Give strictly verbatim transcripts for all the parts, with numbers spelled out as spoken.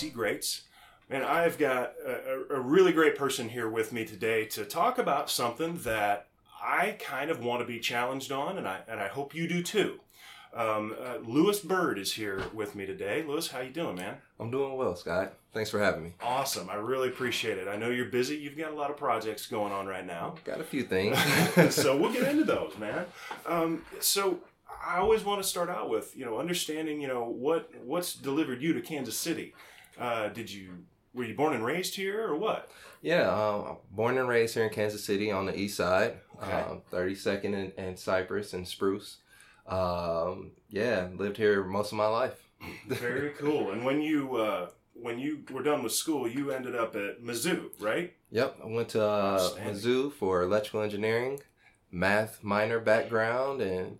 K C Greats, and I've got a, a really great person here with me today to talk about something that I kind of want to be challenged on, and I and I hope you do too. Um, uh, Louis Byrd is here with me today. Louis, how you doing, man? I'm doing well, Scott. Thanks for having me. Awesome. I really appreciate it. I know you're busy. You've got a lot of projects going on right now. Got a few things. So we'll get into those, man. Um, so I always want to start out with, you know, understanding, you know, what what's delivered you to Kansas City. Uh, did you were you born and raised here or what? Yeah, um, born and raised here in Kansas City on the east side, okay. um, thirty-second and, and Cypress and Spruce. Um, yeah, lived here most of my life. Very cool. And when you uh, when you were done with school, you ended up at Mizzou, right? Yep, I went to uh, Mizzou for electrical engineering, math minor background, and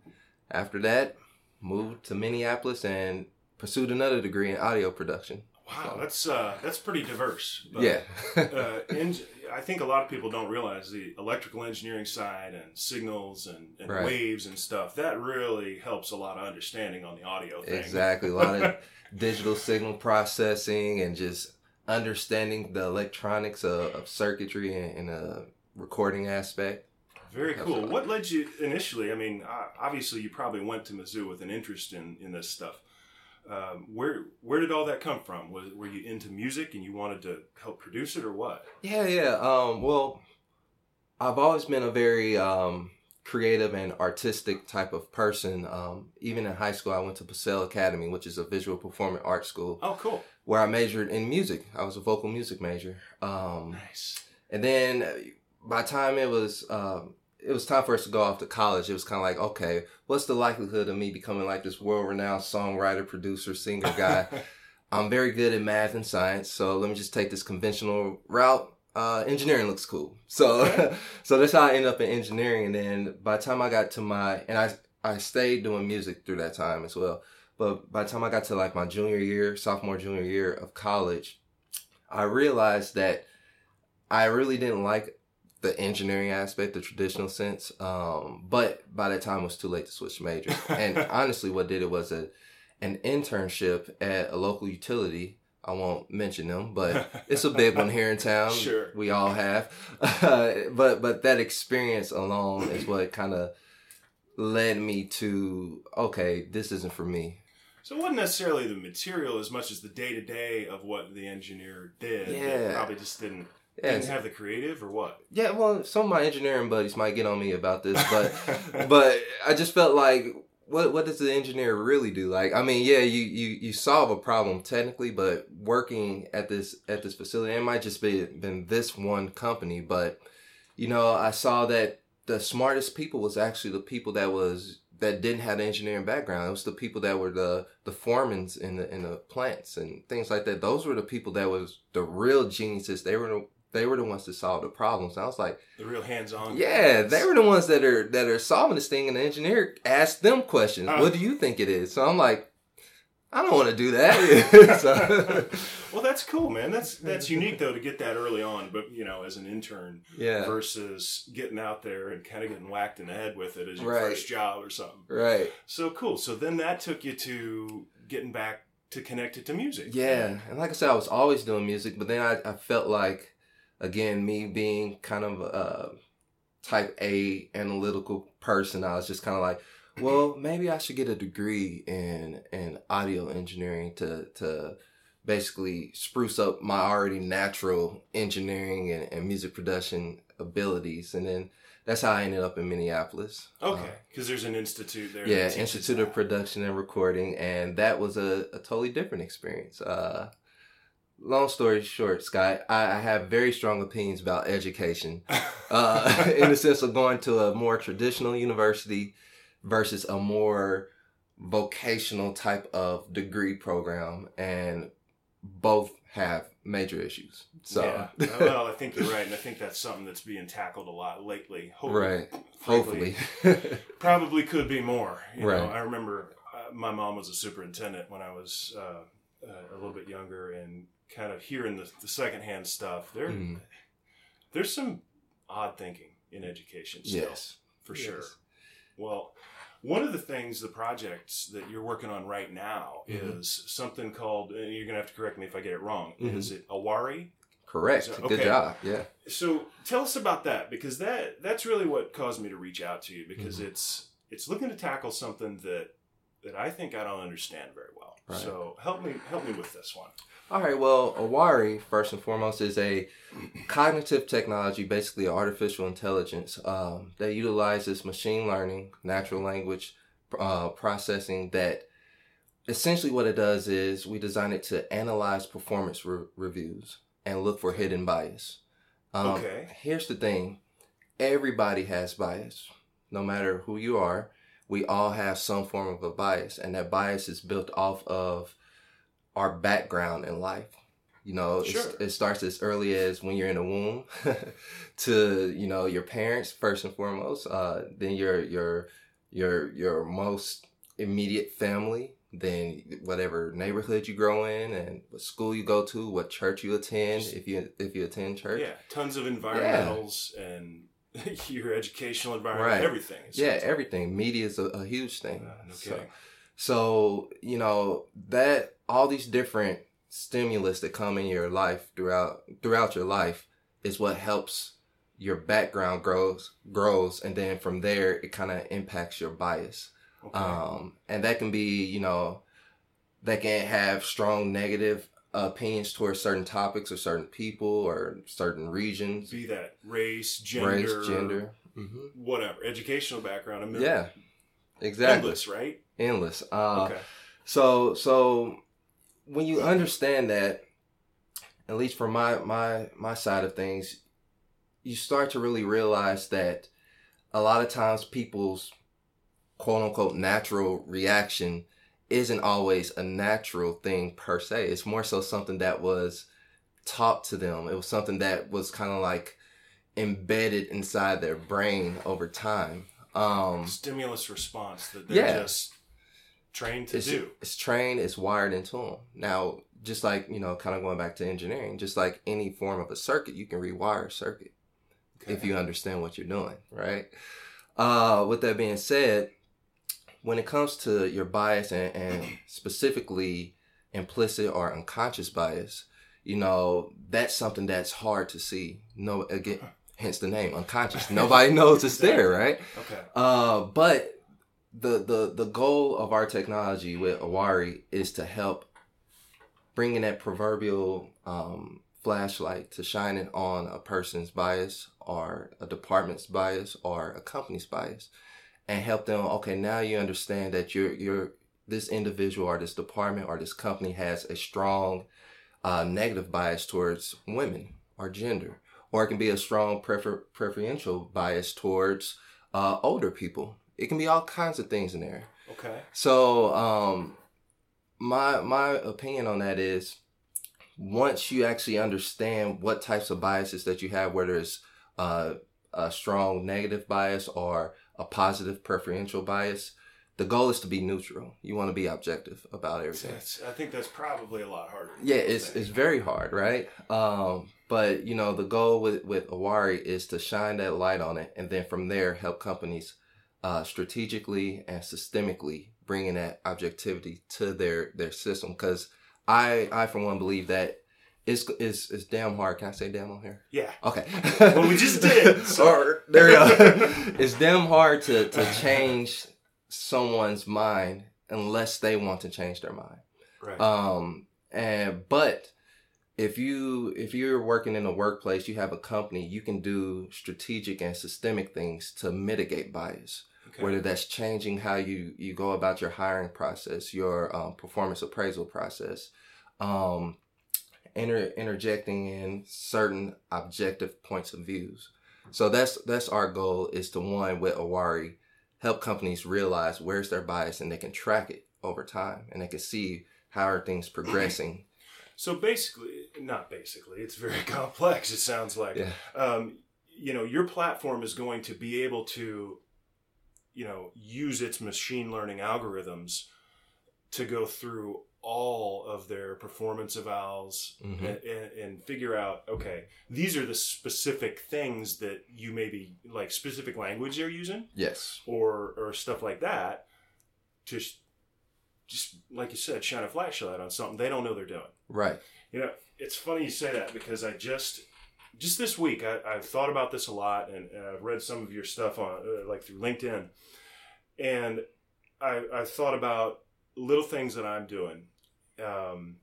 after that, moved to Minneapolis and pursued another degree in audio production. Wow, so. that's uh, that's pretty diverse. But, yeah. uh, in, I think a lot of people don't realize the electrical engineering side and signals and, and right. waves and stuff, that really helps a lot of understanding on the audio thing. Exactly, a lot of digital signal processing and just understanding the electronics of, of circuitry and, and the recording aspect. Very cool. What led you initially, I mean, obviously you probably went to Mizzou with an interest in, in this stuff. Um, where where did all that come from? Was, were you into music and you wanted to help produce it or what? Yeah, yeah. Um, well, I've always been a very um, creative and artistic type of person. Um, even in high school, I went to Paseo Academy, which is a visual performing arts school. Oh, cool. Where I majored in music. I was a vocal music major. Um, nice. And then by the time it was... Uh, it was time for us to go off to college. It was kind of like, okay, what's the likelihood of me becoming like this world-renowned songwriter, producer, singer guy? I'm very good at math and science, so let me just take this conventional route. Uh, engineering looks cool. So okay. so that's how I ended up in engineering. And then by the time I got to my... And I, I stayed doing music through that time as well. But by the time I got to like my junior year, sophomore, junior year of college, I realized that I really didn't like the engineering aspect, the traditional sense. Um, but by that time, it was too late to switch majors. And honestly, what did it was a, an internship at a local utility. I won't mention them, but it's a big one here in town. Sure. We all have. Uh, but but that experience alone is what kind of led me to, okay, this isn't for me. So it wasn't necessarily the material as much as the day-to-day of what the engineer did. Yeah. It probably just didn't. Yeah. Didn't have the creative or what? Yeah, well, some of my engineering buddies might get on me about this, but but I just felt like, what what does the engineer really do? Like, I mean, yeah, you, you, you solve a problem technically, but working at this at this facility, it might just be been this one company, but you know, I saw that the smartest people was actually the people that was that didn't have the engineering background. It was the people that were the the foremans in the in the plants and things like that. Those were the people that was the real geniuses. They were the They were the ones that solved the problems. And I was like, the real hands-on. Yeah, guys. They were the ones that are that are solving this thing, and the engineer asked them questions. Uh, what do you think it is? So I'm like, I don't want to do that. So. Well, that's cool, man. That's that's unique though to get that early on. But you know, as an intern, yeah. versus getting out there and kind of getting whacked in the head with it as your right. first job or something. Right. So cool. So then that took you to getting back to connected to music. Yeah, and like I said, I was always doing music, but then I, I felt like. Again, me being kind of a type A analytical person, I was just kind of like, well, maybe I should get a degree in in audio engineering to to basically spruce up my already natural engineering and, and music production abilities. And then that's how I ended up in Minneapolis. Okay, because um, there's an institute there. Yeah, Institute of Production and Recording, and that was a, a totally different experience. Uh Long story short, Scott, I have very strong opinions about education uh, in the sense of going to a more traditional university versus a more vocational type of degree program, and both have major issues. So, yeah. Well, I think you're right, and I think that's something that's being tackled a lot lately. Hopefully, right. Hopefully. Probably could be more. You right. know, I remember uh, my mom was a superintendent when I was uh, uh, a little bit younger, and kind of hearing the, the secondhand stuff, there, mm. there's some odd thinking in education still, yes. for yes. sure. Well, One of the things, the projects that you're working on right now mm-hmm. is something called, and you're going to have to correct me if I get it wrong, mm-hmm. is it Awari? Correct. So, okay. Good job. Yeah. So tell us about that, because that that's really what caused me to reach out to you, because mm-hmm. it's it's looking to tackle something that that I think I don't understand very well. Right. So help me help me with this one. All right. Well, Awari, first and foremost, is a cognitive technology, basically artificial intelligence, um, that utilizes machine learning, natural language uh, processing that. Essentially what it does is we design it to analyze performance re- reviews and look for hidden bias. Um, okay. Here's the thing. Everybody has bias. No matter who you are, we all have some form of a bias, and that bias is built off of our background in life. You know, sure. it, it starts as early as when you're in the womb to, you know, your parents first and foremost, uh, then your, your, your, your most immediate family, then whatever neighborhood you grow in and what school you go to, what church you attend, if you, if you attend church. Yeah. Tons of environmentals yeah. and your educational environment, right. everything. Yeah. Like. Everything. Media is a, a huge thing. Uh, no kidding. So, So, you know, that all these different stimulus that come in your life throughout throughout your life is what helps your background grows, grows. And then from there, it kind of impacts your bias. Okay. Um, and that can be, you know, that can have strong negative opinions towards certain topics or certain people or certain regions. Be that race, gender, race, gender. Mm-hmm. whatever, educational background. I mean, yeah, exactly. Endless, right? Endless. Uh, okay. So, so when you understand that, at least from my, my, my side of things, you start to really realize that a lot of times people's quote unquote natural reaction isn't always a natural thing per se. It's more so something that was taught to them. It was something that was kind of like embedded inside their brain over time. Um, Stimulus response that they're yeah. just trained to it's, do. It's trained, it's wired into them. Now, just like, you know, kind of going back to engineering, just like any form of a circuit, you can rewire a circuit okay. if you understand what you're doing, right? Uh, with that being said, when it comes to your bias and, and specifically implicit or unconscious bias, you know, that's something that's hard to see. No, again, hence the name, unconscious. Nobody knows it's there, right? Okay. Uh, but the, the, the goal of our technology with Awari is to help bring in that proverbial um, flashlight to shine it on a person's bias or a department's bias or a company's bias and help them, okay, now you understand that you're, you're this individual or this department or this company has a strong uh, negative bias towards women or gender. Or it can be a strong prefer- preferential bias towards uh, older people. It can be all kinds of things in there. Okay. So um, my my opinion on that is once you actually understand what types of biases that you have, whether it's uh, a strong negative bias or a positive preferential bias, the goal is to be neutral. You want to be objective about everything. That's, I think that's probably a lot harder. Yeah, it's things. It's very hard, right? Um, but, you know, the goal with, with Awari is to shine that light on it and then from there help companies uh, strategically and systemically bring in that objectivity to their, their system. Because I, I, for one, believe that it's, it's, it's damn hard. Can I say damn on here? Yeah. Okay. Well, we just did. So. There we go. It's damn hard to, to change someone's mind unless they want to change their mind. Right. Um, and but if you if you're working in a workplace, you have a company, you can do strategic and systemic things to mitigate bias. Okay. Whether that's changing how you, you go about your hiring process, your um, performance appraisal process, um, inter- interjecting in certain objective points of views. So that's that's our goal is to one with Awari. Help companies realize where's their bias and they can track it over time and they can see how are things progressing. So basically, not basically, it's very complex, it sounds like. Yeah. Um, you know, your platform is going to be able to, you know, use its machine learning algorithms to go through all of their performance avals mm-hmm. and, and, and figure out, okay, these are the specific things that you maybe, like specific language they're using. Yes. Or, or stuff like that. Just, just like you said, shine a flashlight on something they don't know they're doing. Right. You know, it's funny you say that because I just, just this week, I, I've thought about this a lot, and, and I've read some of your stuff on, uh, like through LinkedIn, and I, I thought about little things that I'm doing. Um,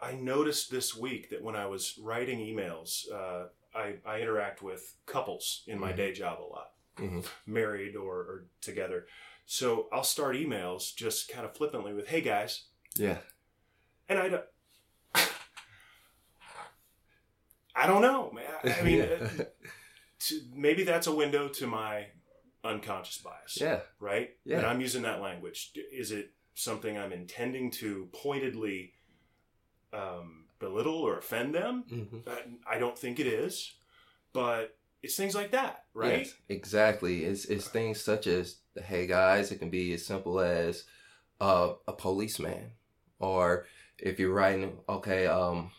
I noticed this week that when I was writing emails, uh, I, I interact with couples in my mm-hmm. day job a lot, mm-hmm. married or, or together. So I'll start emails just kind of flippantly with, hey guys. Yeah. And I don't, I don't know, man. I mean, yeah. to, maybe that's a window to my unconscious bias. Yeah. Right? Yeah. And I'm using that language. Is it something I'm intending to pointedly um, belittle or offend them? Mm-hmm. I, I don't think it is, but it's things like that, right? Yes, exactly. It's it's things such as the hey guys. It can be as simple as uh, a policeman, or if you're writing, okay, um,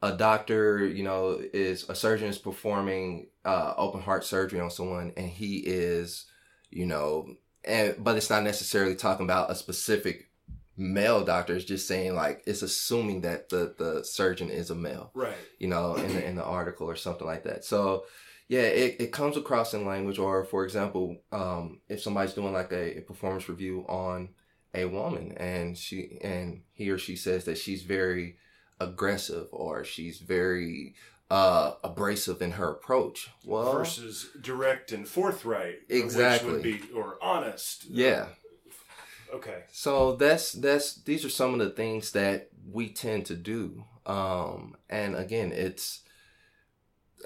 a doctor, you know, is a surgeon is performing uh, open heart surgery on someone, and he is, you know. And, but it's not necessarily talking about a specific male doctor. It's just saying, like, it's assuming that the, the surgeon is a male. Right. You know, in the, in the article or something like that. So, yeah, it, it comes across in language. Or, for example, um, if somebody's doing, like, a, a performance review on a woman and she and he or she says that she's very aggressive or she's very... Uh, abrasive in her approach. Well, versus direct and forthright. Exactly. Which would be, or honest. Yeah. Okay. So that's that's these are some of the things that we tend to do. Um, and again, it's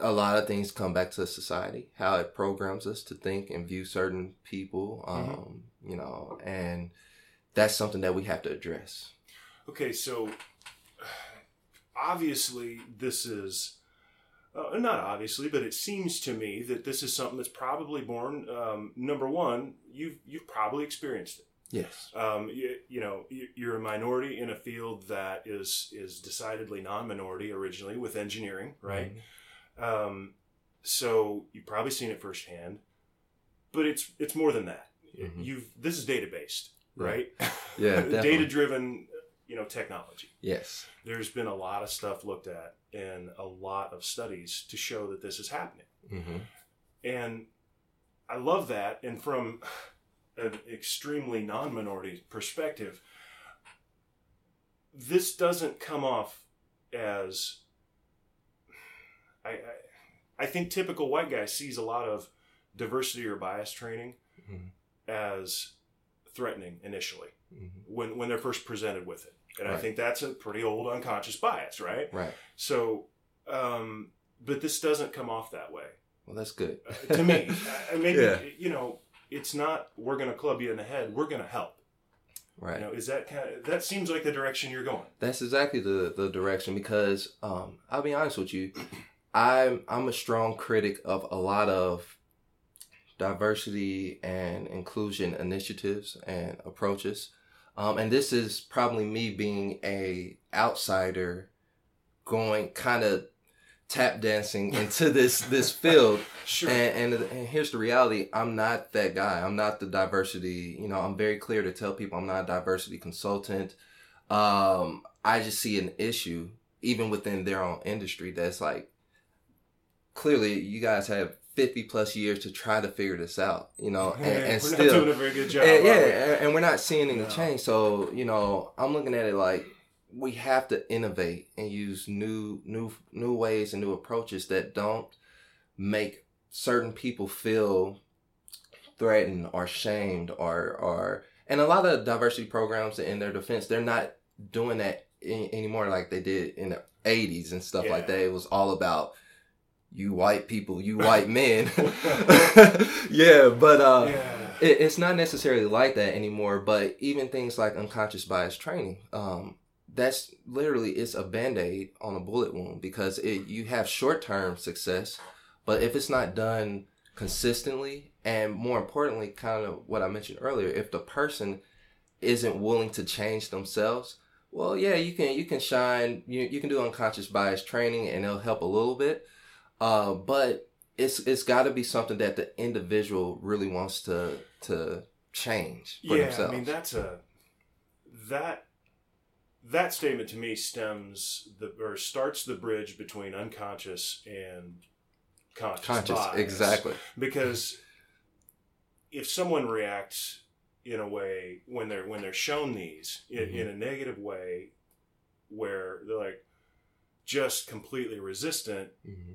a lot of things come back to society, how it programs us to think and view certain people. Um, mm-hmm. You know, and that's something that we have to address. Okay, so obviously this is. Uh, not obviously, but it seems to me that this is something that's probably born. Um, number one, you've you've probably experienced it. Yes. Um, you, you know, you're a minority in a field that is is decidedly non-minority originally with engineering, right? Mm-hmm. Um, so you've probably seen it firsthand, but it's it's more than that. Mm-hmm. You've this is data-based, right? Yeah, data-driven. You know, technology. Yes. There's been a lot of stuff looked at and a lot of studies to show that this is happening. Mm-hmm. And I love that. And from an extremely non-minority perspective, this doesn't come off as, I, I, I think typical white guy sees a lot of diversity or bias training mm-hmm. as threatening initially. Mm-hmm. When when they're first presented with it. And right. I think that's a pretty old unconscious bias, right? Right. So, um, but this doesn't come off that way. Well, that's good. uh, to me. I, I maybe, yeah. You know, it's not, we're going to club you in the head. We're going to help. Right. You know, is that kind of, that seems like the direction you're going. That's exactly the, the direction because, um, I'll be honest with you, I'm, I'm a strong critic of a lot of diversity and inclusion initiatives and approaches. Um, and this is probably me being a outsider going kind of tap dancing into this, this field. Sure. And, and and here's the reality. I'm not that guy. I'm not the diversity. You know, I'm very clear to tell people I'm not a diversity consultant. Um, I just see an issue even within their own industry that's like, clearly you guys have fifty plus years to try to figure this out, you know, and, and we're still not doing a very good job. And, yeah, and we're not seeing any no. change. So, you know, I'm looking at it like we have to innovate and use new, new, new ways and new approaches that don't make certain people feel threatened or shamed or, or, and a lot of diversity programs in their defense, they're not doing that in, anymore like they did in the eighties and stuff yeah. like that. It was all about you white people, you white men. yeah, but uh, yeah. It, it's not necessarily like that anymore. But even things like unconscious bias training, um, that's literally, it's a Band-Aid on a bullet wound because it, you have short-term success. But if it's not done consistently and more importantly, kind of what I mentioned earlier, if the person isn't willing to change themselves, Well, yeah, you can you can shine. You you can do unconscious bias training, and it'll help a little bit. Uh, but it's it's got to be something that the individual really wants to to change for yeah, themselves. I mean, that's a that that statement to me stems the or starts the bridge between unconscious and conscious, conscious bias. Exactly, because if someone reacts in a way when they're when they're shown these in, mm-hmm. in a negative way, where they're like just completely resistant, mm-hmm.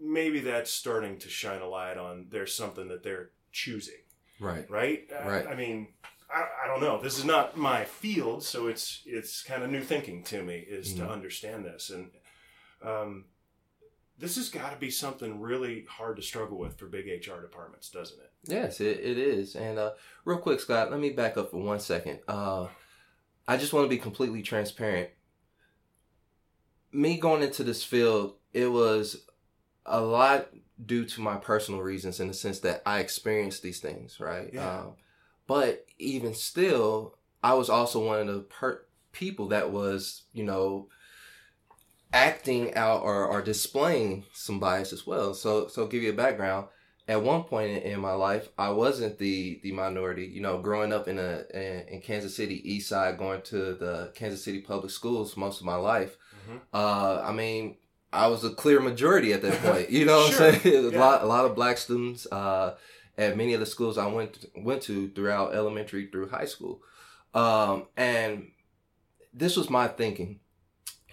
maybe that's starting to shine a light on there's something that they're choosing. Right. Right. Right. I, I mean, I, I don't know. This is not my field, so it's it's kind of new thinking to me is mm-hmm. to understand this, and um, this has got to be something really hard to struggle with for big H R departments, doesn't it? Yes, it, it is. And uh, real quick, Scott, let me back up for one second. Uh, I just want to be completely transparent. Me going into this field, it was a lot due to my personal reasons in the sense that I experienced these things, right? Yeah. Um, but even still, I was also one of the per- people that was, you know, acting out or, or displaying some bias as well. So, so give you a background. At one point in my life, I wasn't the, the minority. You know, growing up in a in Kansas City East Side, going to the Kansas City public schools most of my life. Mm-hmm. Uh, I mean, I was a clear majority at that point. You know what sure. I'm saying? Yeah. A lot, a lot of black students uh, at many of the schools I went to, went to throughout elementary through high school, um, and this was my thinking.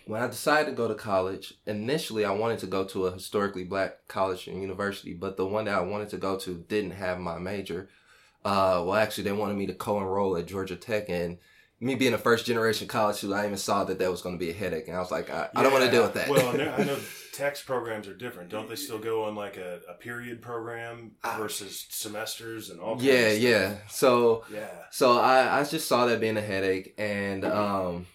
When I decided to go to college, initially I wanted to go to a historically black college and university, but the one that I wanted to go to didn't have my major. Uh, well, actually, they wanted me to co-enroll at Georgia Tech, and me being a first-generation college student, I even saw that that was going to be a headache, and I was like, I, yeah. I don't want to deal with that. Well, I know Tech's programs are different. Don't they still go on like a, a period program versus I, semesters and all kinds yeah, of stuff? Yeah, so, yeah. So I, I just saw that being a headache, and... Um,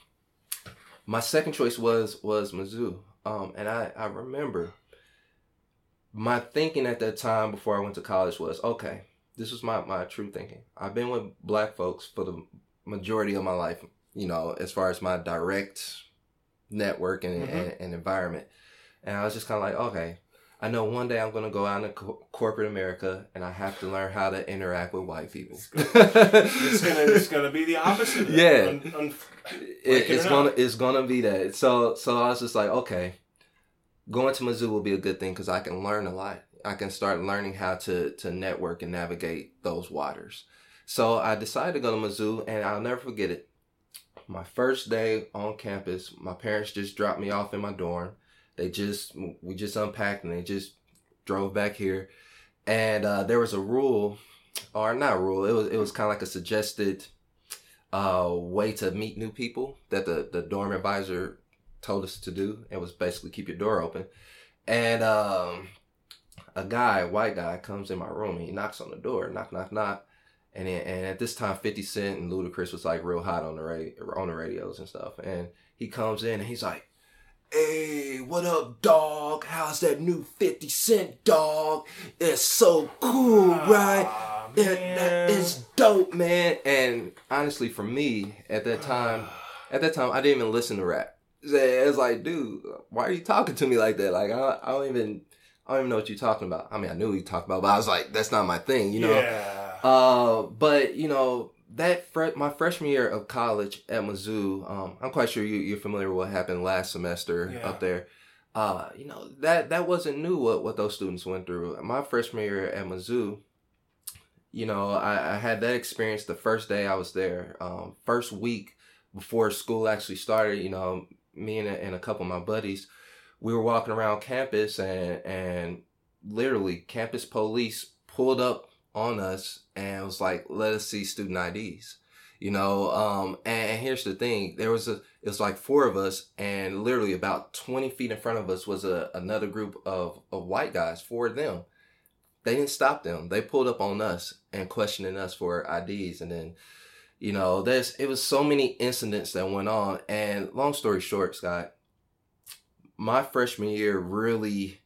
My second choice was was Mizzou, um, and I, I remember my thinking at that time before I went to college was, okay, this was my, my true thinking. I've been with black folks for the majority of my life, you know, as far as my direct network and, mm-hmm. and, and environment. And I was just kind of like, okay, I know one day I'm going to go out into co- corporate America and I have to learn how to interact with white people. It's going to be the opposite. Yeah. Un, un, un, it, it's going to it's gonna be that. So so I was just like, okay, going to Mizzou will be a good thing because I can learn a lot. I can start learning how to, to network and navigate those waters. So I decided to go to Mizzou, and I'll never forget it. My first day on campus, my parents just dropped me off in my dorm. They just, we just unpacked and they just drove back here. And uh, there was a rule, or not rule, it was it was kind of like a suggested uh, way to meet new people that the, the dorm advisor told us to do. It was basically keep your door open. And um, a guy, a white guy, comes in my room and he knocks on the door, knock, knock, knock. And then, and at this time, fifty Cent and Ludacris was like real hot on the ra- on the radios and stuff. And he comes in and he's like, "Hey, what up, dog? How's that new fifty Cent, dog? It's so cool, right? Oh, it, it, it's dope, man." And honestly, for me, at that time, at that time, I didn't even listen to rap. It's like, dude, why are you talking to me like that? Like, I, I don't even, I don't even know what you're talking about. I mean, I knew what you talked about, but I was like, that's not my thing, you know. Yeah. Uh, but you know. That fr- my freshman year of college at Mizzou, um, I'm quite sure you, you're familiar with what happened last semester yeah. up there. Uh, you know, that, that wasn't new what, what those students went through. My freshman year at Mizzou, you know, I, I had that experience the first day I was there. Um, first week before school actually started, you know, me and a, and a couple of my buddies, we were walking around campus and, and literally campus police pulled up on us and was like, "Let us see student I Ds," you know. Um, and, and here's the thing: there was a, it was like four of us, and literally about twenty feet in front of us was a another group of of white guys. Four of them, they didn't stop them. They pulled up on us and questioning us for I Ds, and then, you know, there's it was so many incidents that went on. And long story short, Scott, my freshman year really,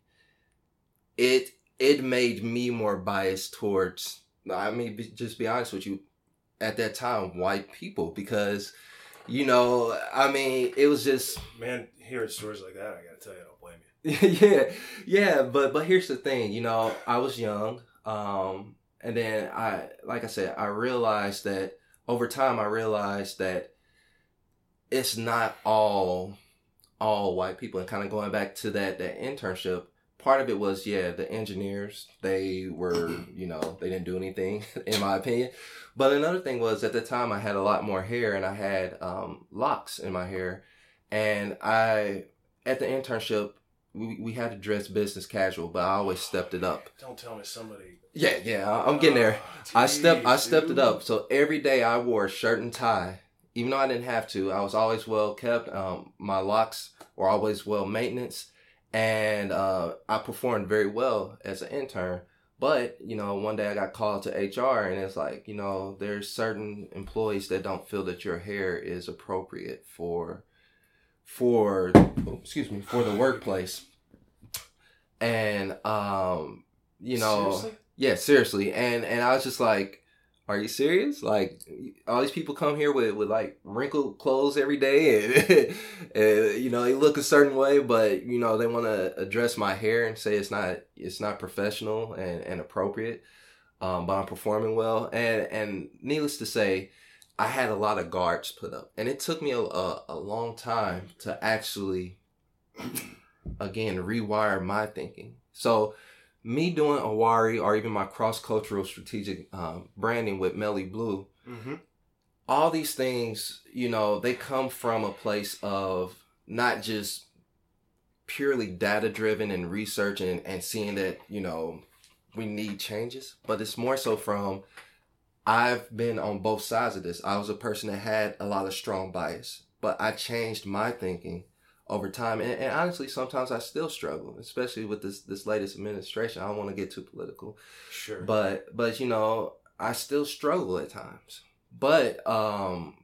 it. It made me more biased towards, I mean, be, just be honest with you, at that time, white people, because you know, I mean, it was just... Man, hearing stories like that, I gotta tell you, I don't blame you. yeah, yeah, but but here's the thing, you know, I was young, um, and then I, like I said, I realized that, over time, I realized that it's not all, all white people, and kind of going back to that, that internship, part of it was, yeah, the engineers, they were, you know, they didn't do anything, in my opinion. But another thing was, at the time, I had a lot more hair, and I had um, locks in my hair. And I, at the internship, we, we had to dress business casual, but I always stepped it up. Don't tell me somebody... Yeah, yeah, I, I'm getting there. Oh, geez, I stepped, I stepped dude. it up. So every day I wore a shirt and tie. Even though I didn't have to, I was always well kept. Um, my locks were always well maintenance. And uh, I performed very well as an intern. But, you know, one day I got called to H R and it's like, you know, there's certain employees that don't feel that your hair is appropriate for, for excuse me, for the workplace. And, um, you know, seriously? yeah, seriously. And and I was just like, are you serious? Like, all these people come here with, with like, wrinkled clothes every day, and, and, you know, they look a certain way, but, you know, they want to address my hair and say it's not it's not professional and, and appropriate, um, but I'm performing well. And, and needless to say, I had a lot of guards put up. And it took me a, a, a long time to actually, again, rewire my thinking. So... me doing Awari or even my cross-cultural strategic um, branding with Mellie Blue, mm-hmm. all these things, you know, they come from a place of not just purely data-driven and research and, and seeing that, you know, we need changes, but it's more so from I've been on both sides of this. I was a person that had a lot of strong bias, but I changed my thinking over time. And, and honestly, sometimes I still struggle, especially with this, this latest administration. I don't want to get too political. Sure. But, but you know, I still struggle at times. But um,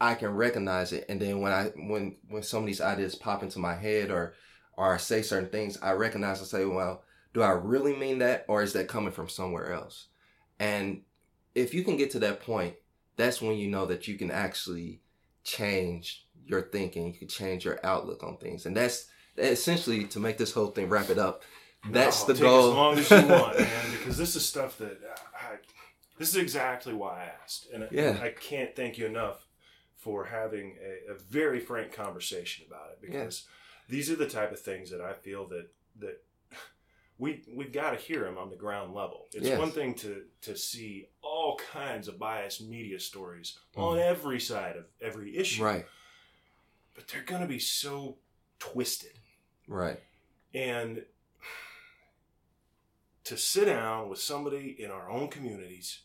I can recognize it. And then when I when, when some of these ideas pop into my head or, or I say certain things, I recognize and say, well, do I really mean that? Or is that coming from somewhere else? And if you can get to that point, that's when you know that you can actually change your thinking. You can change your outlook on things, and that's essentially, to make this whole thing, wrap it up, that's no, the take goal as long as you want, man, because this is stuff that I, this is exactly why I asked, and yeah. I, I can't thank you enough for having a, a very frank conversation about it, because yeah. these are the type of things that I feel that that we we've got to hear them on the ground level. It's yes. one thing to to see all kinds of biased media stories mm. on every side of every issue, right? But they're going to be so twisted. Right. And to sit down with somebody in our own communities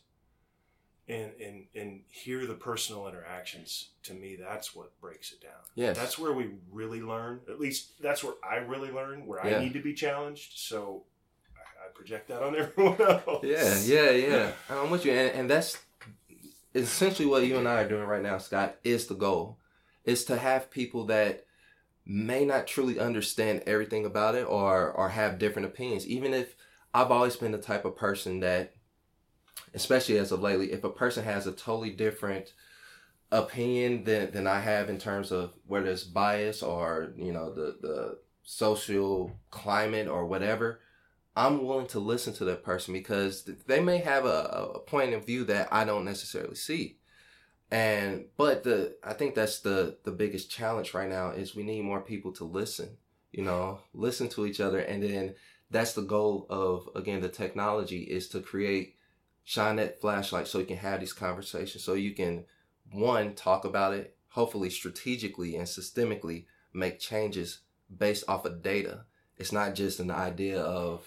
and and and hear the personal interactions, to me, that's what breaks it down. Yes. That's where we really learn. At least that's where I really learn, where yeah. I need to be challenged. So I, I project that on everyone else. Yeah, yeah, yeah. I'm with you. And, and that's essentially what you and I are doing right now, Scott, is the goal. Is to have people that may not truly understand everything about it or or have different opinions. Even if I've always been the type of person that, especially as of lately, if a person has a totally different opinion than, than I have in terms of whether it's bias or, you know, the, the social climate or whatever, I'm willing to listen to that person because they may have a, a point of view that I don't necessarily see. And but the I think that's the the biggest challenge right now is we need more people to listen, you know, listen to each other. And then that's the goal of, again, the technology is to create, shine that flashlight so you can have these conversations, so you can, one, talk about it, hopefully strategically and systemically make changes based off of data. It's not just an idea of,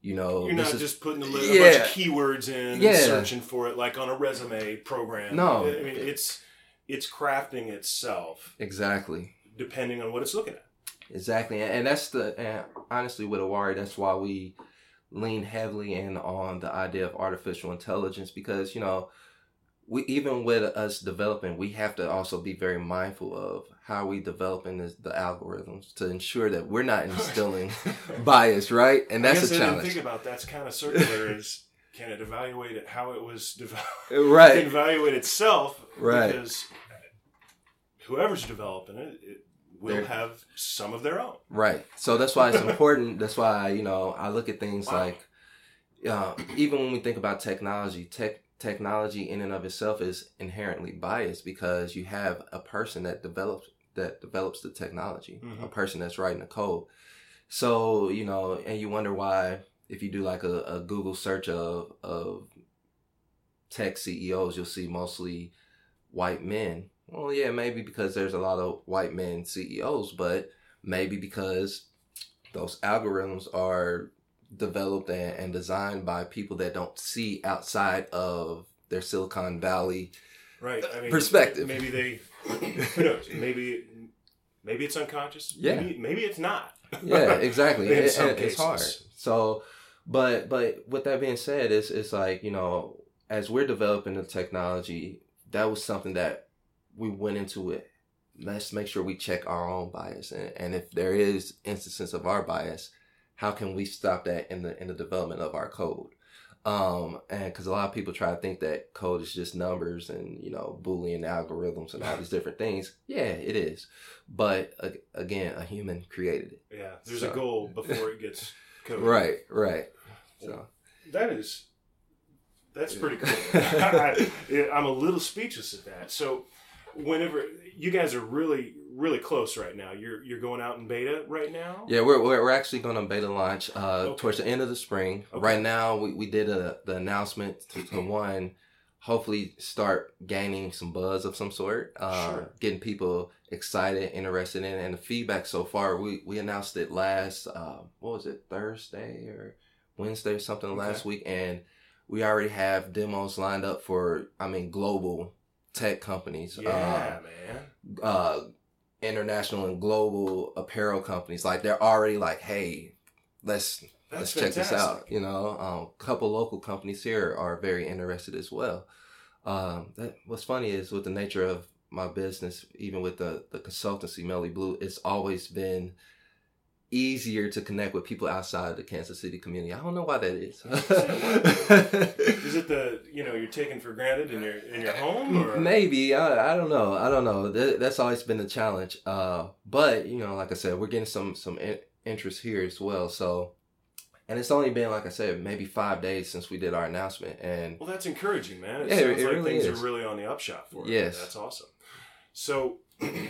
you know, you're not is, just putting a, little, yeah. a bunch of keywords in yeah. and searching for it like on a resume program. No, I mean it's it's crafting itself exactly depending on what it's looking at. Exactly, and that's the and honestly with Awari, that's why we lean heavily in on the idea of artificial intelligence, because you know we even with us developing, we have to also be very mindful of how we developing this, the algorithms to ensure that we're not instilling bias, right? And that's I guess a I challenge. Didn't think about that's kind of circular. Is can it evaluate it how it was developed? Right. It can evaluate itself. Right. Because whoever's developing it, it will They're, have some of their own. Right. So that's why it's important. That's why, you know, I look at things wow. like, uh, even when we think about technology, tech technology in and of itself is inherently biased because you have a person that develops that develops the technology, mm-hmm. a person that's writing the code. So, you know, and you wonder why if you do like a, a Google search of of tech C E Os, you'll see mostly white men. Well, yeah, maybe because there's a lot of white men C E Os, but maybe because those algorithms are developed and, and designed by people that don't see outside of their Silicon Valley right. I mean, perspective. Maybe they, who knows, maybe, maybe it's unconscious. Yeah. Maybe, maybe it's not. Yeah, exactly. In it, some it, it's hard. So, but, but with that being said, it's, it's like, you know, as we're developing the technology, that was something that we went into it. Let's make sure we check our own bias. And, and if there is instances of our bias, how can we stop that in the in the development of our code? Um, and because a lot of people try to think that code is just numbers and, you know, Boolean algorithms and all these different things. Yeah, it is. But uh, again, a human created it. Yeah, there's so. a goal before it gets coded. Right, right. So that is, that's yeah. pretty cool. I, I, I'm a little speechless at that. So whenever you guys are really, really close right now, you're you're going out in beta right now. Yeah, we're we're, we're actually going to beta launch uh, okay. towards the end of the spring. Okay. Right now, we, we did a, the announcement to, to one, hopefully start gaining some buzz of some sort, uh, sure. getting people excited, interested in, and the feedback so far. We we announced it last uh, what was it Thursday or Wednesday or something okay. last week, and we already have demos lined up for I mean global tech companies. Yeah, uh, man. Uh, international and global apparel companies, like they're already like, hey, let's That's let's check fantastic. this out. You know, um, a couple local companies here are very interested as well. Um, that what's funny is with the nature of my business, even with the the consultancy Mellie Blue, it's always been easier to connect with people outside of the Kansas City community. I don't know why that is. Is it the, you know, you're taken for granted in your in your home? Or? Maybe. I I don't know. I don't know. That, that's always been the challenge. Uh, but, you know, like I said, we're getting some, some in- interest here as well. So, and it's only been, like I said, maybe five days since we did our announcement. And well, that's encouraging, man. It yeah, sounds it, it like really things is. are really on the upshot for it. Yes. That's awesome. So, you,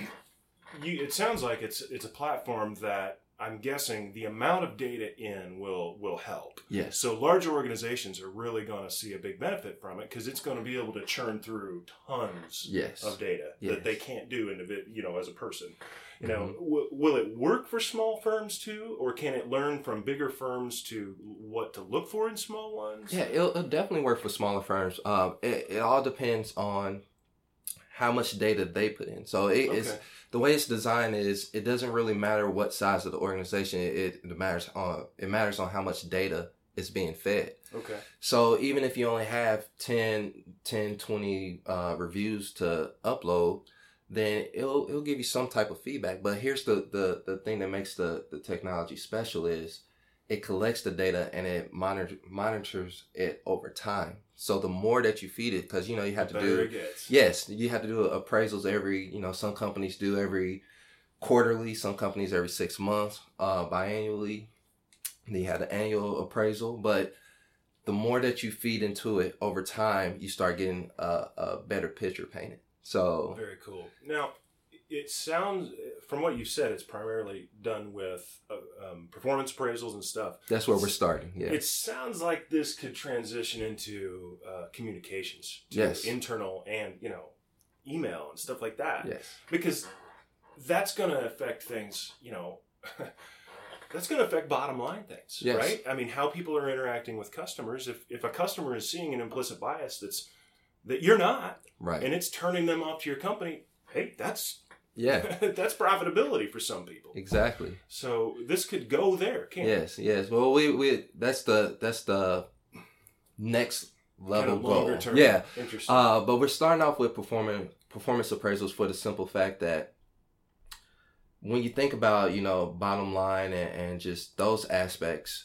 it sounds like it's it's a platform that I'm guessing the amount of data in will will help. Yes. So larger organizations are really going to see a big benefit from it because it's going to be able to churn through tons yes. of data yes. that they can't do individ- you know, as a person. You mm-hmm. know, w- will it work for small firms too, or can it learn from bigger firms to what to look for in small ones? Yeah, it'll, it'll definitely work for smaller firms. Um, it, it all depends on how much data they put in. So it okay. is the way it's designed is it doesn't really matter what size of the organization it, it matters on. It matters on how much data is being fed. Okay. So even if you only have ten, twenty uh, reviews to upload, then it'll it'll give you some type of feedback. But here's the the, the thing that makes the, the technology special is it collects the data and it monitor, monitors it over time. So the more that you feed it, because, you know, you have to do, yes, you have to do appraisals every, you know, some companies do every quarterly, some companies every six months, uh, biannually. They had an annual appraisal, but the more that you feed into it over time, you start getting a, a better picture painted. So very cool. Now, it sounds, from what you said, it's primarily done with uh, um, performance appraisals and stuff. That's where we're starting, yeah. It sounds like this could transition into uh, communications. To yes. Internal and, you know, email and stuff like that. Yes. Because that's going to affect things, you know, that's going to affect bottom line things, yes. right? I mean, how people are interacting with customers. If if a customer is seeing an implicit bias that's that you're not, right. and it's turning them off to your company, hey, that's... Yeah. That's profitability for some people. Exactly. So this could go there, can't yes, it? Yes, yes. Well, we we that's the that's the next level kind of longer goal. Term. Yeah. Interesting. Uh, but we're starting off with performing performance appraisals for the simple fact that when you think about, you know, bottom line and, and just those aspects,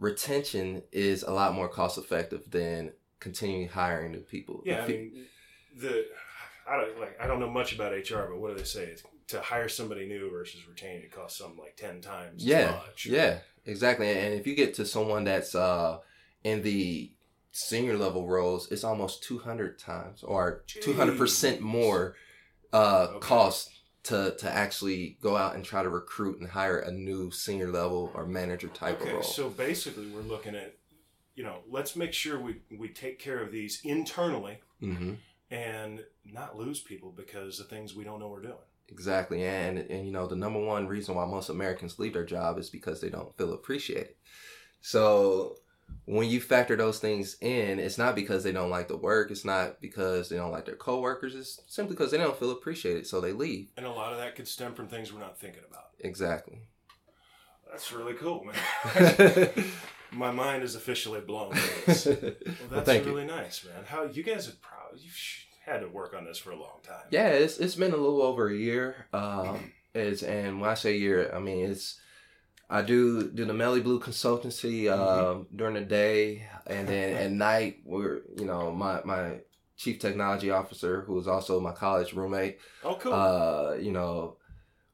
retention is a lot more cost effective than continuing hiring new people. Yeah, I mean, the I don't like I don't know much about H R, but what do they say? It's, to hire somebody new versus retain, it costs something like ten times. Yeah, much. Yeah, exactly. And if you get to someone that's uh, in the senior level roles, it's almost two hundred times or two hundred percent more uh, okay. cost to to actually go out and try to recruit and hire a new senior level or manager type okay, of role. So basically, we're looking at, you know, let's make sure we we take care of these internally. Mm-hmm. And not lose people because of things we don't know we're doing. Exactly. And, and you know, the number one reason why most Americans leave their job is because they don't feel appreciated. So when you factor those things in, it's not because they don't like the work. It's not because they don't like their coworkers. It's simply because they don't feel appreciated, so they leave. And a lot of that could stem from things we're not thinking about. Exactly. That's really cool, man. My mind is officially blown. Well, that's well, really you. nice, man. How you guys have probably you had to work on this for a long time. Yeah, it's it's been a little over a year. Um, is and when I say year, I mean it's. I do do the Mellie Blue consultancy um, mm-hmm. during the day, and then at night we're you know my my chief technology officer, who is also my college roommate. Oh, cool. Uh, you know,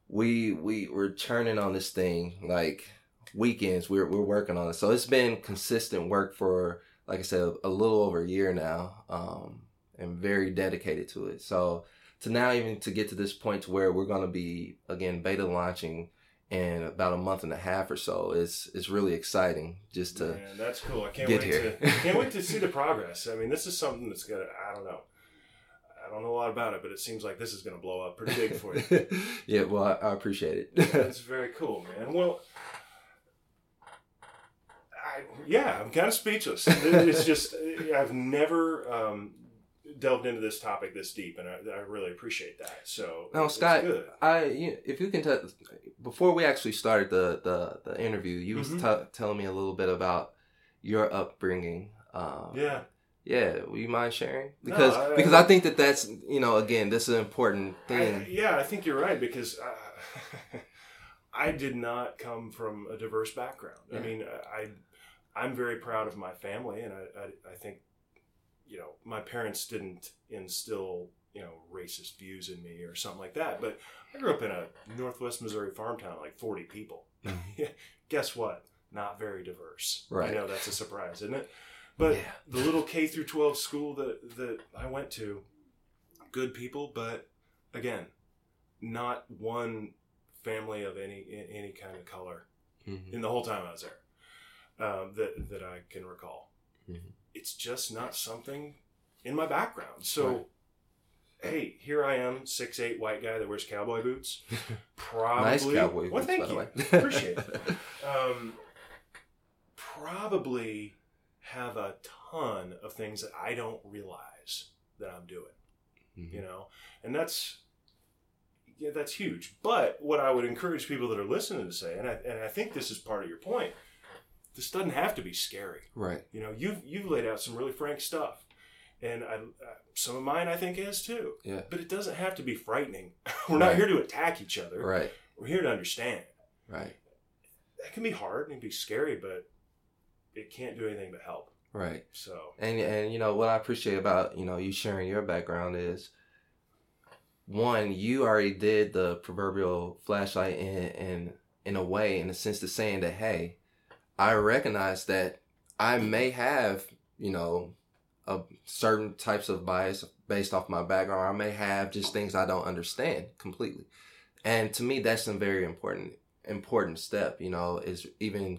we we were turning on this thing like. Weekends we're we're working on it, so it's been consistent work for, like I said, a little over a year now, um, and very dedicated to it. So to now even to get to this point to where we're gonna be again beta launching in about a month and a half or so, it's it's really exciting just to. Man, that's cool. I can't wait here. to I can't wait to see the progress. I mean, this is something that's gonna I don't know. I don't know a lot about it, but it seems like this is going to blow up pretty big for you. Yeah, well, I, I appreciate it. Yeah, that's very cool, man. Well. I, yeah, I'm kind of speechless. It's just, I've never um, delved into this topic this deep, and I, I really appreciate that. So, no, Scott, good. I, you, if you can tell, before we actually started the, the, the interview, you mm-hmm. was t- telling me a little bit about your upbringing. Um, yeah. Yeah, will you mind sharing? Because no, I, because I think that that's, you know, again, this is an important thing. I, yeah, I think you're right, because... Uh, I did not come from a diverse background. Yeah. I mean, I, I'm very proud of my family, and I, I, I think, you know, my parents didn't instill, you know, racist views in me or something like that. But I grew up in a Northwest Missouri farm town, like forty people. Guess what? Not very diverse. Right. I know that's a surprise, isn't it? But yeah. The little K through twelve school that that I went to, good people, but again, not one. Family of any any kind of color mm-hmm. in the whole time I was there um, that that I can recall. Mm-hmm. It's just not something in my background. So, right. Hey, here I am, six foot eight white guy that wears cowboy boots. Probably, nice cowboy well, boots, thank by you. The way. Appreciate it. Um, probably have a ton of things that I don't realize that I'm doing. Mm-hmm. You know, and that's. Yeah, that's huge. But what I would encourage people that are listening to say, and I and I think this is part of your point, this doesn't have to be scary. Right. You know, you've, you've laid out some really frank stuff. And I, uh, some of mine I think is too. Yeah. But it doesn't have to be frightening. We're right. not here to attack each other. Right. We're here to understand. Right. That can be hard and it can be scary, but it can't do anything but help. Right. So. And, and you know, what I appreciate about, you know, you sharing your background is, one, you already did the proverbial flashlight in, in in a way, in a sense, to saying that, hey, I recognize that I may have, you know, a certain types of bias based off my background. I may have just things I don't understand completely. And to me, that's a very important, important step, you know, is even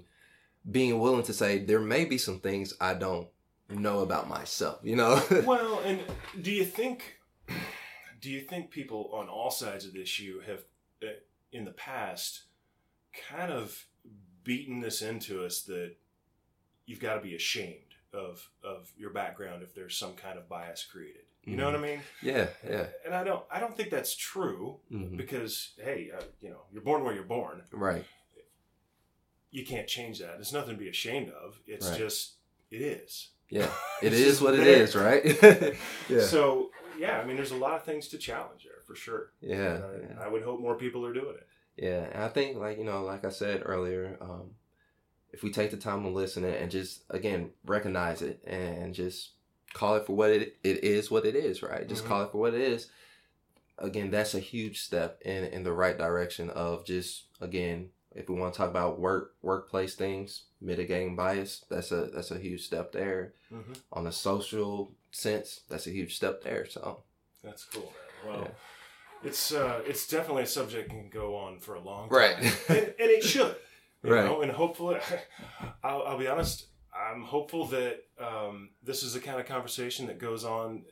being willing to say there may be some things I don't know about myself, you know? Well, and do you think... Do you think people on all sides of the issue have, in the past, kind of beaten this into us that you've got to be ashamed of of your background if there's some kind of bias created? You mm-hmm. know what I mean? Yeah, yeah. And I don't, I don't think that's true mm-hmm. because, hey, uh, you know, you're born where you're born. Right. You can't change that. There's nothing to be ashamed of. It's right. just, it is. Yeah, it is what it is, right? Yeah. So... Yeah, I mean, there's a lot of things to challenge there, for sure. Yeah. I, yeah. I would hope more people are doing it. Yeah, and I think, like, you know, like I said earlier, um, if we take the time to listen and just, again, recognize it and just call it for what it, it is, what it is, right? Just mm-hmm. call it for what it is again, that's a huge step in, in the right direction of just, again, if we want to talk about work, workplace things, mitigating bias, that's a that's a huge step there. Mm-hmm. On a social sense, that's a huge step there. So that's cool, man. Well, yeah. it's uh, it's definitely a subject that can go on for a long time, right? and, and it should, you right? know? And hopefully, I'll, I'll be honest. I'm hopeful that um, this is the kind of conversation that goes on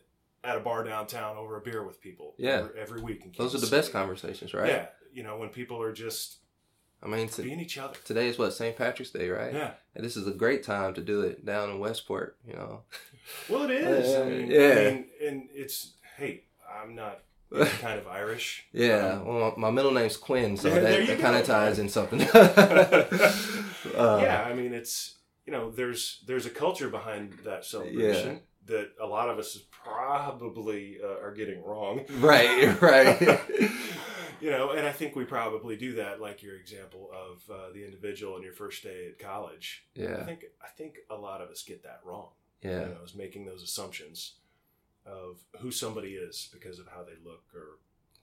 at a bar downtown over a beer with people. Yeah, every, every week. Those are the best conversations, right? Yeah, you know, when people are just. I mean, to, being each other. Today is what, Saint Patrick's Day, right? Yeah. And this is a great time to do it down in Westport, you know. Well, it is. I mean, yeah. I mean, and it's, hey, I'm not kind of Irish. Yeah. Um, well, my middle name's Quinn, so yeah, that, that kind of ties in something. uh, yeah. I mean, it's, you know, there's there's a culture behind that celebration. Yeah. That a lot of us probably uh, are getting wrong. Right, right. You know, and I think we probably do that, like your example of uh, the individual on your first day at college. Yeah. I think I think a lot of us get that wrong. Yeah. You know, is making those assumptions of who somebody is because of how they look or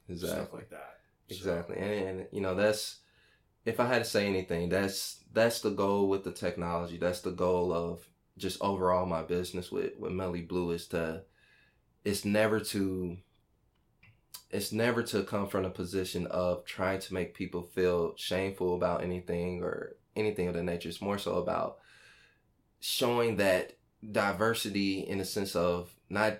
exactly. stuff like that. Exactly. So, and, and, you know, that's, if I had to say anything, that's that's the goal with the technology. That's the goal of just overall my business with, with Mellie Blue is to, it's never to... It's never to come from a position of trying to make people feel shameful about anything or anything of that nature. It's more so about showing that diversity in the sense of not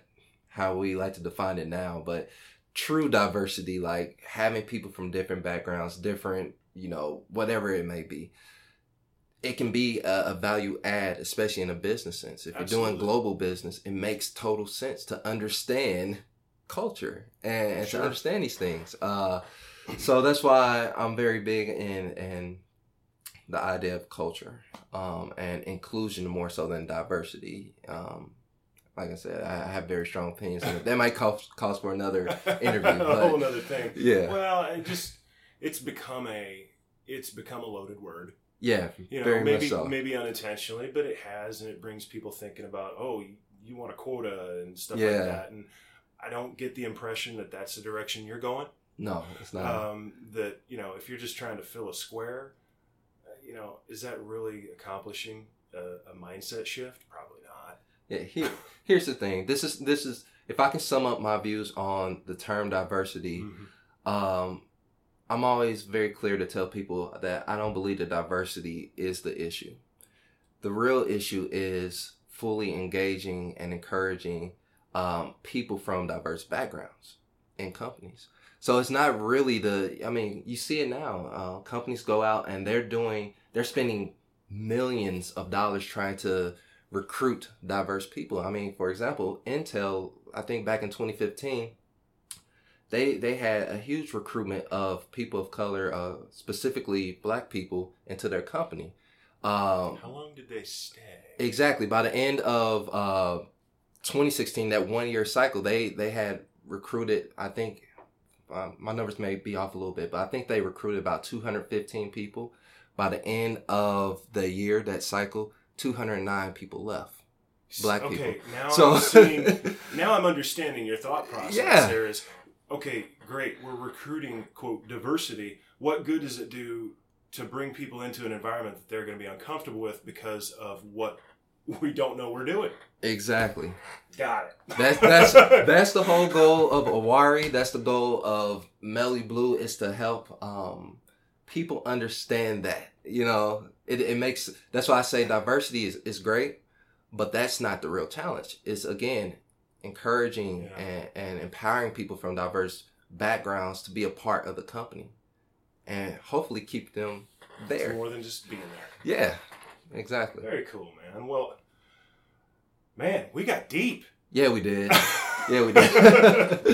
how we like to define it now, but true diversity, like having people from different backgrounds, different, you know, whatever it may be. It can be a, a value add, especially in a business sense. If Absolutely. You're doing global business, it makes total sense to understand culture and sure. to understand these things. Uh, so that's why I'm very big in, in the idea of culture um, and inclusion more so than diversity. Um, like I said, I have very strong opinions. That might cause, cause for another interview. But, a whole other thing. Yeah. Well, it just, it's become a, it's become a loaded word. Yeah, you know, very maybe, much so. Maybe unintentionally, but it has, and it brings people thinking about, oh, you, you want a quota and stuff yeah. like that. And I don't get the impression that that's the direction you're going. No, it's not. Um, that, you know, if you're just trying to fill a square, uh, you know, is that really accomplishing a, a mindset shift? Probably not. Yeah. Here, here's the thing. This is, this is, if I can sum up my views on the term diversity, mm-hmm. um, I'm always very clear to tell people that I don't believe that diversity is the issue. The real issue is fully engaging and encouraging Um, people from diverse backgrounds in companies. So it's not really the, I mean, you see it now. Uh, companies go out and they're doing, they're spending millions of dollars trying to recruit diverse people. I mean, for example, Intel, I think back in twenty fifteen, they they had a huge recruitment of people of color, uh, specifically black people, into their company. Um, How long did they stay? Exactly. By the end of... Uh, twenty sixteen, that one year cycle, they they had recruited, I think, um, my numbers may be off a little bit, but I think they recruited about two hundred fifteen people. By the end of the year, that cycle, two hundred nine people left. Black okay, people. Okay, now, so, I'm seeing, now I'm understanding your thought process. Yeah. There is, okay, great, we're recruiting, quote, diversity. What good does it do to bring people into an environment that they're going to be uncomfortable with because of what we don't know we're doing? Exactly. Got it. That's that's that's the whole goal of Awari. That's the goal of Mellie Blue, is to help um, people understand that. You know, it it makes. That's why I say diversity is, is great, but that's not the real challenge. It's again encouraging yeah. and, and empowering people from diverse backgrounds to be a part of the company, and hopefully keep them there. It's more than just being there. Yeah. Exactly. Very cool, man. Well, man, we got deep. Yeah, we did. Yeah, we did.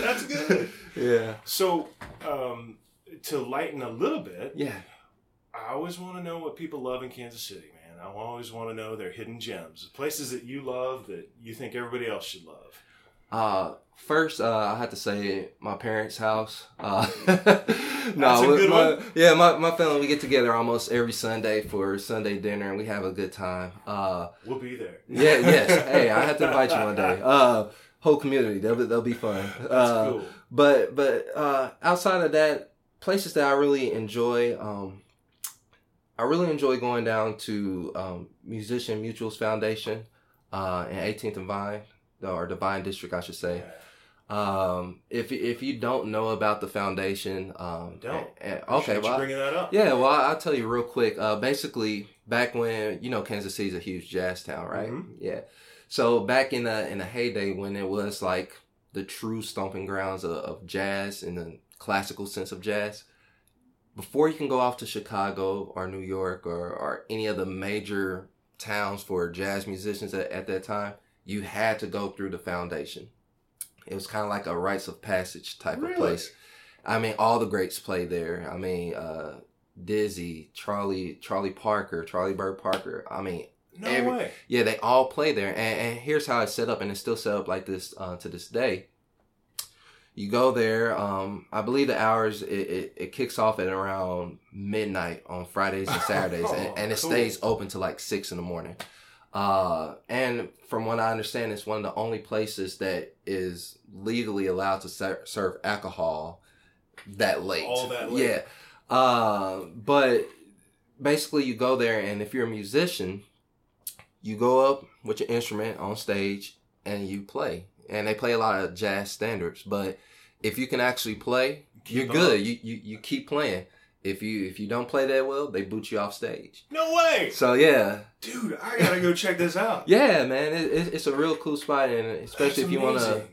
That's good. Yeah. So, um, to lighten a little bit, yeah, I always want to know what people love in Kansas City, man. I always want to know their hidden gems, places that you love that you think everybody else should love. Uh, first, uh, I have to say my parents' house. Uh, no, with my, yeah, my, my family, we get together almost every Sunday for Sunday dinner, and we have a good time. Uh, we'll be there. Yeah, yes. Hey, I have to invite you one day. Uh, whole community, they'll they'll be fun. That's uh, cool. But but uh, outside of that, places that I really enjoy. Um, I really enjoy going down to um, Musician Mutuals Foundation uh, in eighteenth and Vine, or Divine District, I should say. Um, if if you don't know about the foundation, um, don't. And, and, okay, well, bringing that up. Yeah, well, I'll tell you real quick. Uh, basically, back when you know Kansas City's a huge jazz town, right? Mm-hmm. Yeah. So back in the in the heyday when it was like the true stomping grounds of, of jazz in the classical sense of jazz. Before you can go off to Chicago or New York or, or any of the major towns for jazz musicians at, at that time, you had to go through the foundation. It was kind of like a rites of passage type really? of place. I mean, all the greats played there. I mean, uh, Dizzy, Charlie, Charlie Parker, Charlie Byrd Parker. I mean, no every, way. Yeah, they all play there. And, and here's how it's set up, and it's still set up like this uh, to this day. You go there. Um, I believe the hours it, it, it kicks off at around midnight on Fridays and Saturdays, oh, and, and it cool. stays open till like six in the morning. Uh, and from what I understand, it's one of the only places that is legally allowed to ser- serve alcohol that late. All that late. Yeah. Uh, but basically, you go there, and if you're a musician, you go up with your instrument on stage and you play. And they play a lot of jazz standards, but if you can actually play, you're good. You, you you keep playing. If you if you don't play that well, they boot you off stage. No way. So yeah, dude, I gotta go check this out. Yeah, man, it, it, it's a real cool spot, and especially That's if you want to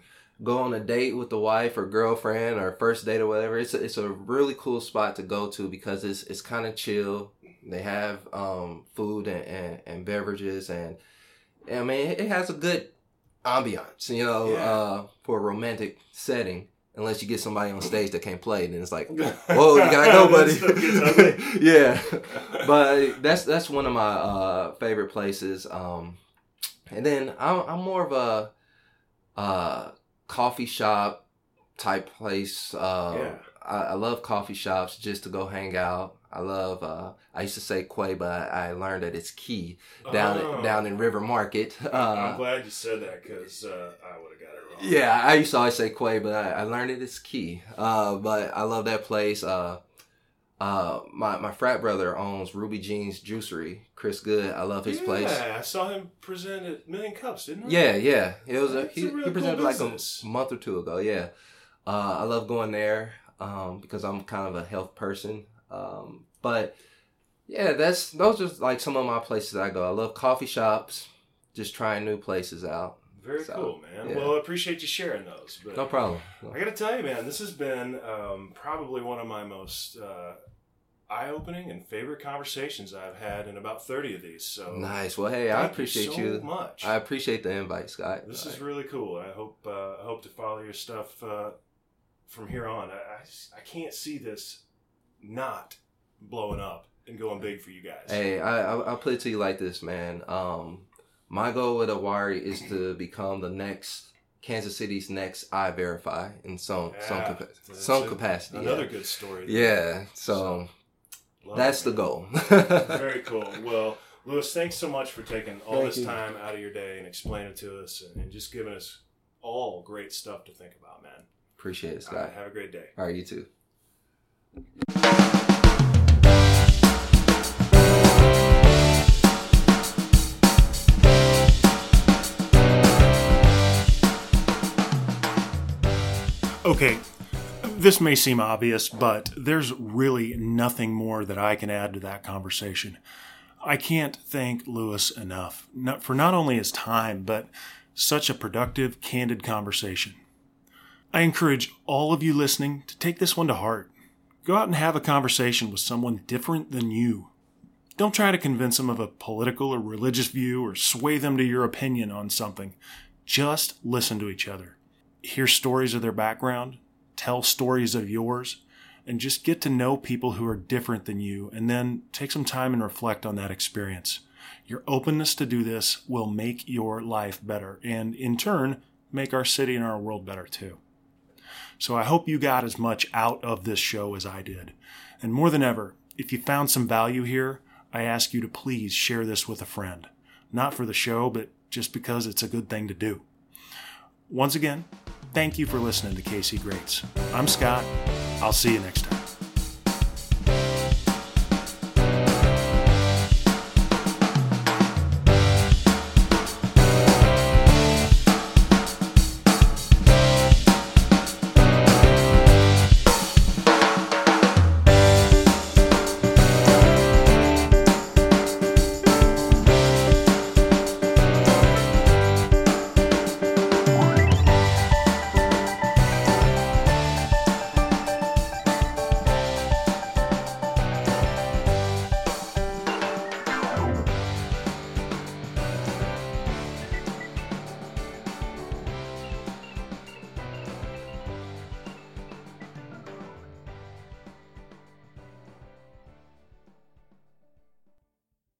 go on a date with the wife or girlfriend or first date or whatever, it's a, it's a really cool spot to go to because it's it's kind of chill. They have um, food and, and, and beverages, and I mean it has a good ambiance, you know, yeah. uh, for a romantic setting, unless you get somebody on stage that can't play, then it's like, whoa, you gotta go, buddy. Yeah, but that's that's one of my uh, favorite places. Um, and then I'm, I'm more of a uh, coffee shop type place. Uh, yeah. I, I love coffee shops just to go hang out. I love, uh, I used to say Quay, but I learned that it's Key down oh. at, down in River Market. Uh, I'm glad you said that because uh, I would have got it wrong. Yeah, I used to always say Quay, but I, I learned it is Key. Uh, but I love that place. Uh, uh, my, my frat brother owns Ruby Jean's Juicery, Chris Good. I love his yeah, place. Yeah, I saw him present at Million Cups, didn't I? Yeah, yeah. It was a, he, a really he presented cool like a month or two ago, yeah. Uh, I love going there um, because I'm kind of a health person. Um, but yeah, that's, those are like some of my places that I go. I love coffee shops, just trying new places out. Very so, cool, man. Yeah. Well, I appreciate you sharing those. But no problem. No. I got to tell you, man, this has been, um, probably one of my most, uh, eye-opening and favorite conversations I've had in about thirty of these. So nice. Well, hey, I appreciate you so you. much. I appreciate the invite, Scott. This like, is really cool. I hope, uh, I hope to follow your stuff, uh, from here on. I, I, I can't see this not blowing up and going big for you guys. Hey, I, I, I'll put it to you like this, man. Um, my goal with Awari is to become the next Kansas City's next iVerify in some yeah, some, capa- some capacity. Another yeah. good story. There. Yeah, so, so that's it, the goal. Very cool. Well, Louis, thanks so much for taking all Thank this you. time out of your day and explaining it to us and, and just giving us all great stuff to think about, man. Appreciate it, Scott. All right, have a great day. All right, you too. Okay, this may seem obvious, but there's really nothing more that I can add to that conversation. I can't thank Louis enough for not only his time, but such a productive, candid conversation. I encourage all of you listening to take this one to heart. Go out and have a conversation with someone different than you. Don't try to convince them of a political or religious view or sway them to your opinion on something. Just listen to each other. Hear stories of their background, tell stories of yours, and just get to know people who are different than you, and then take some time and reflect on that experience. Your openness to do this will make your life better and, in turn, make our city and our world better too. So I hope you got as much out of this show as I did. And more than ever, if you found some value here, I ask you to please share this with a friend. Not for the show, but just because it's a good thing to do. Once again, thank you for listening to K C Greats. I'm Scott. I'll see you next time.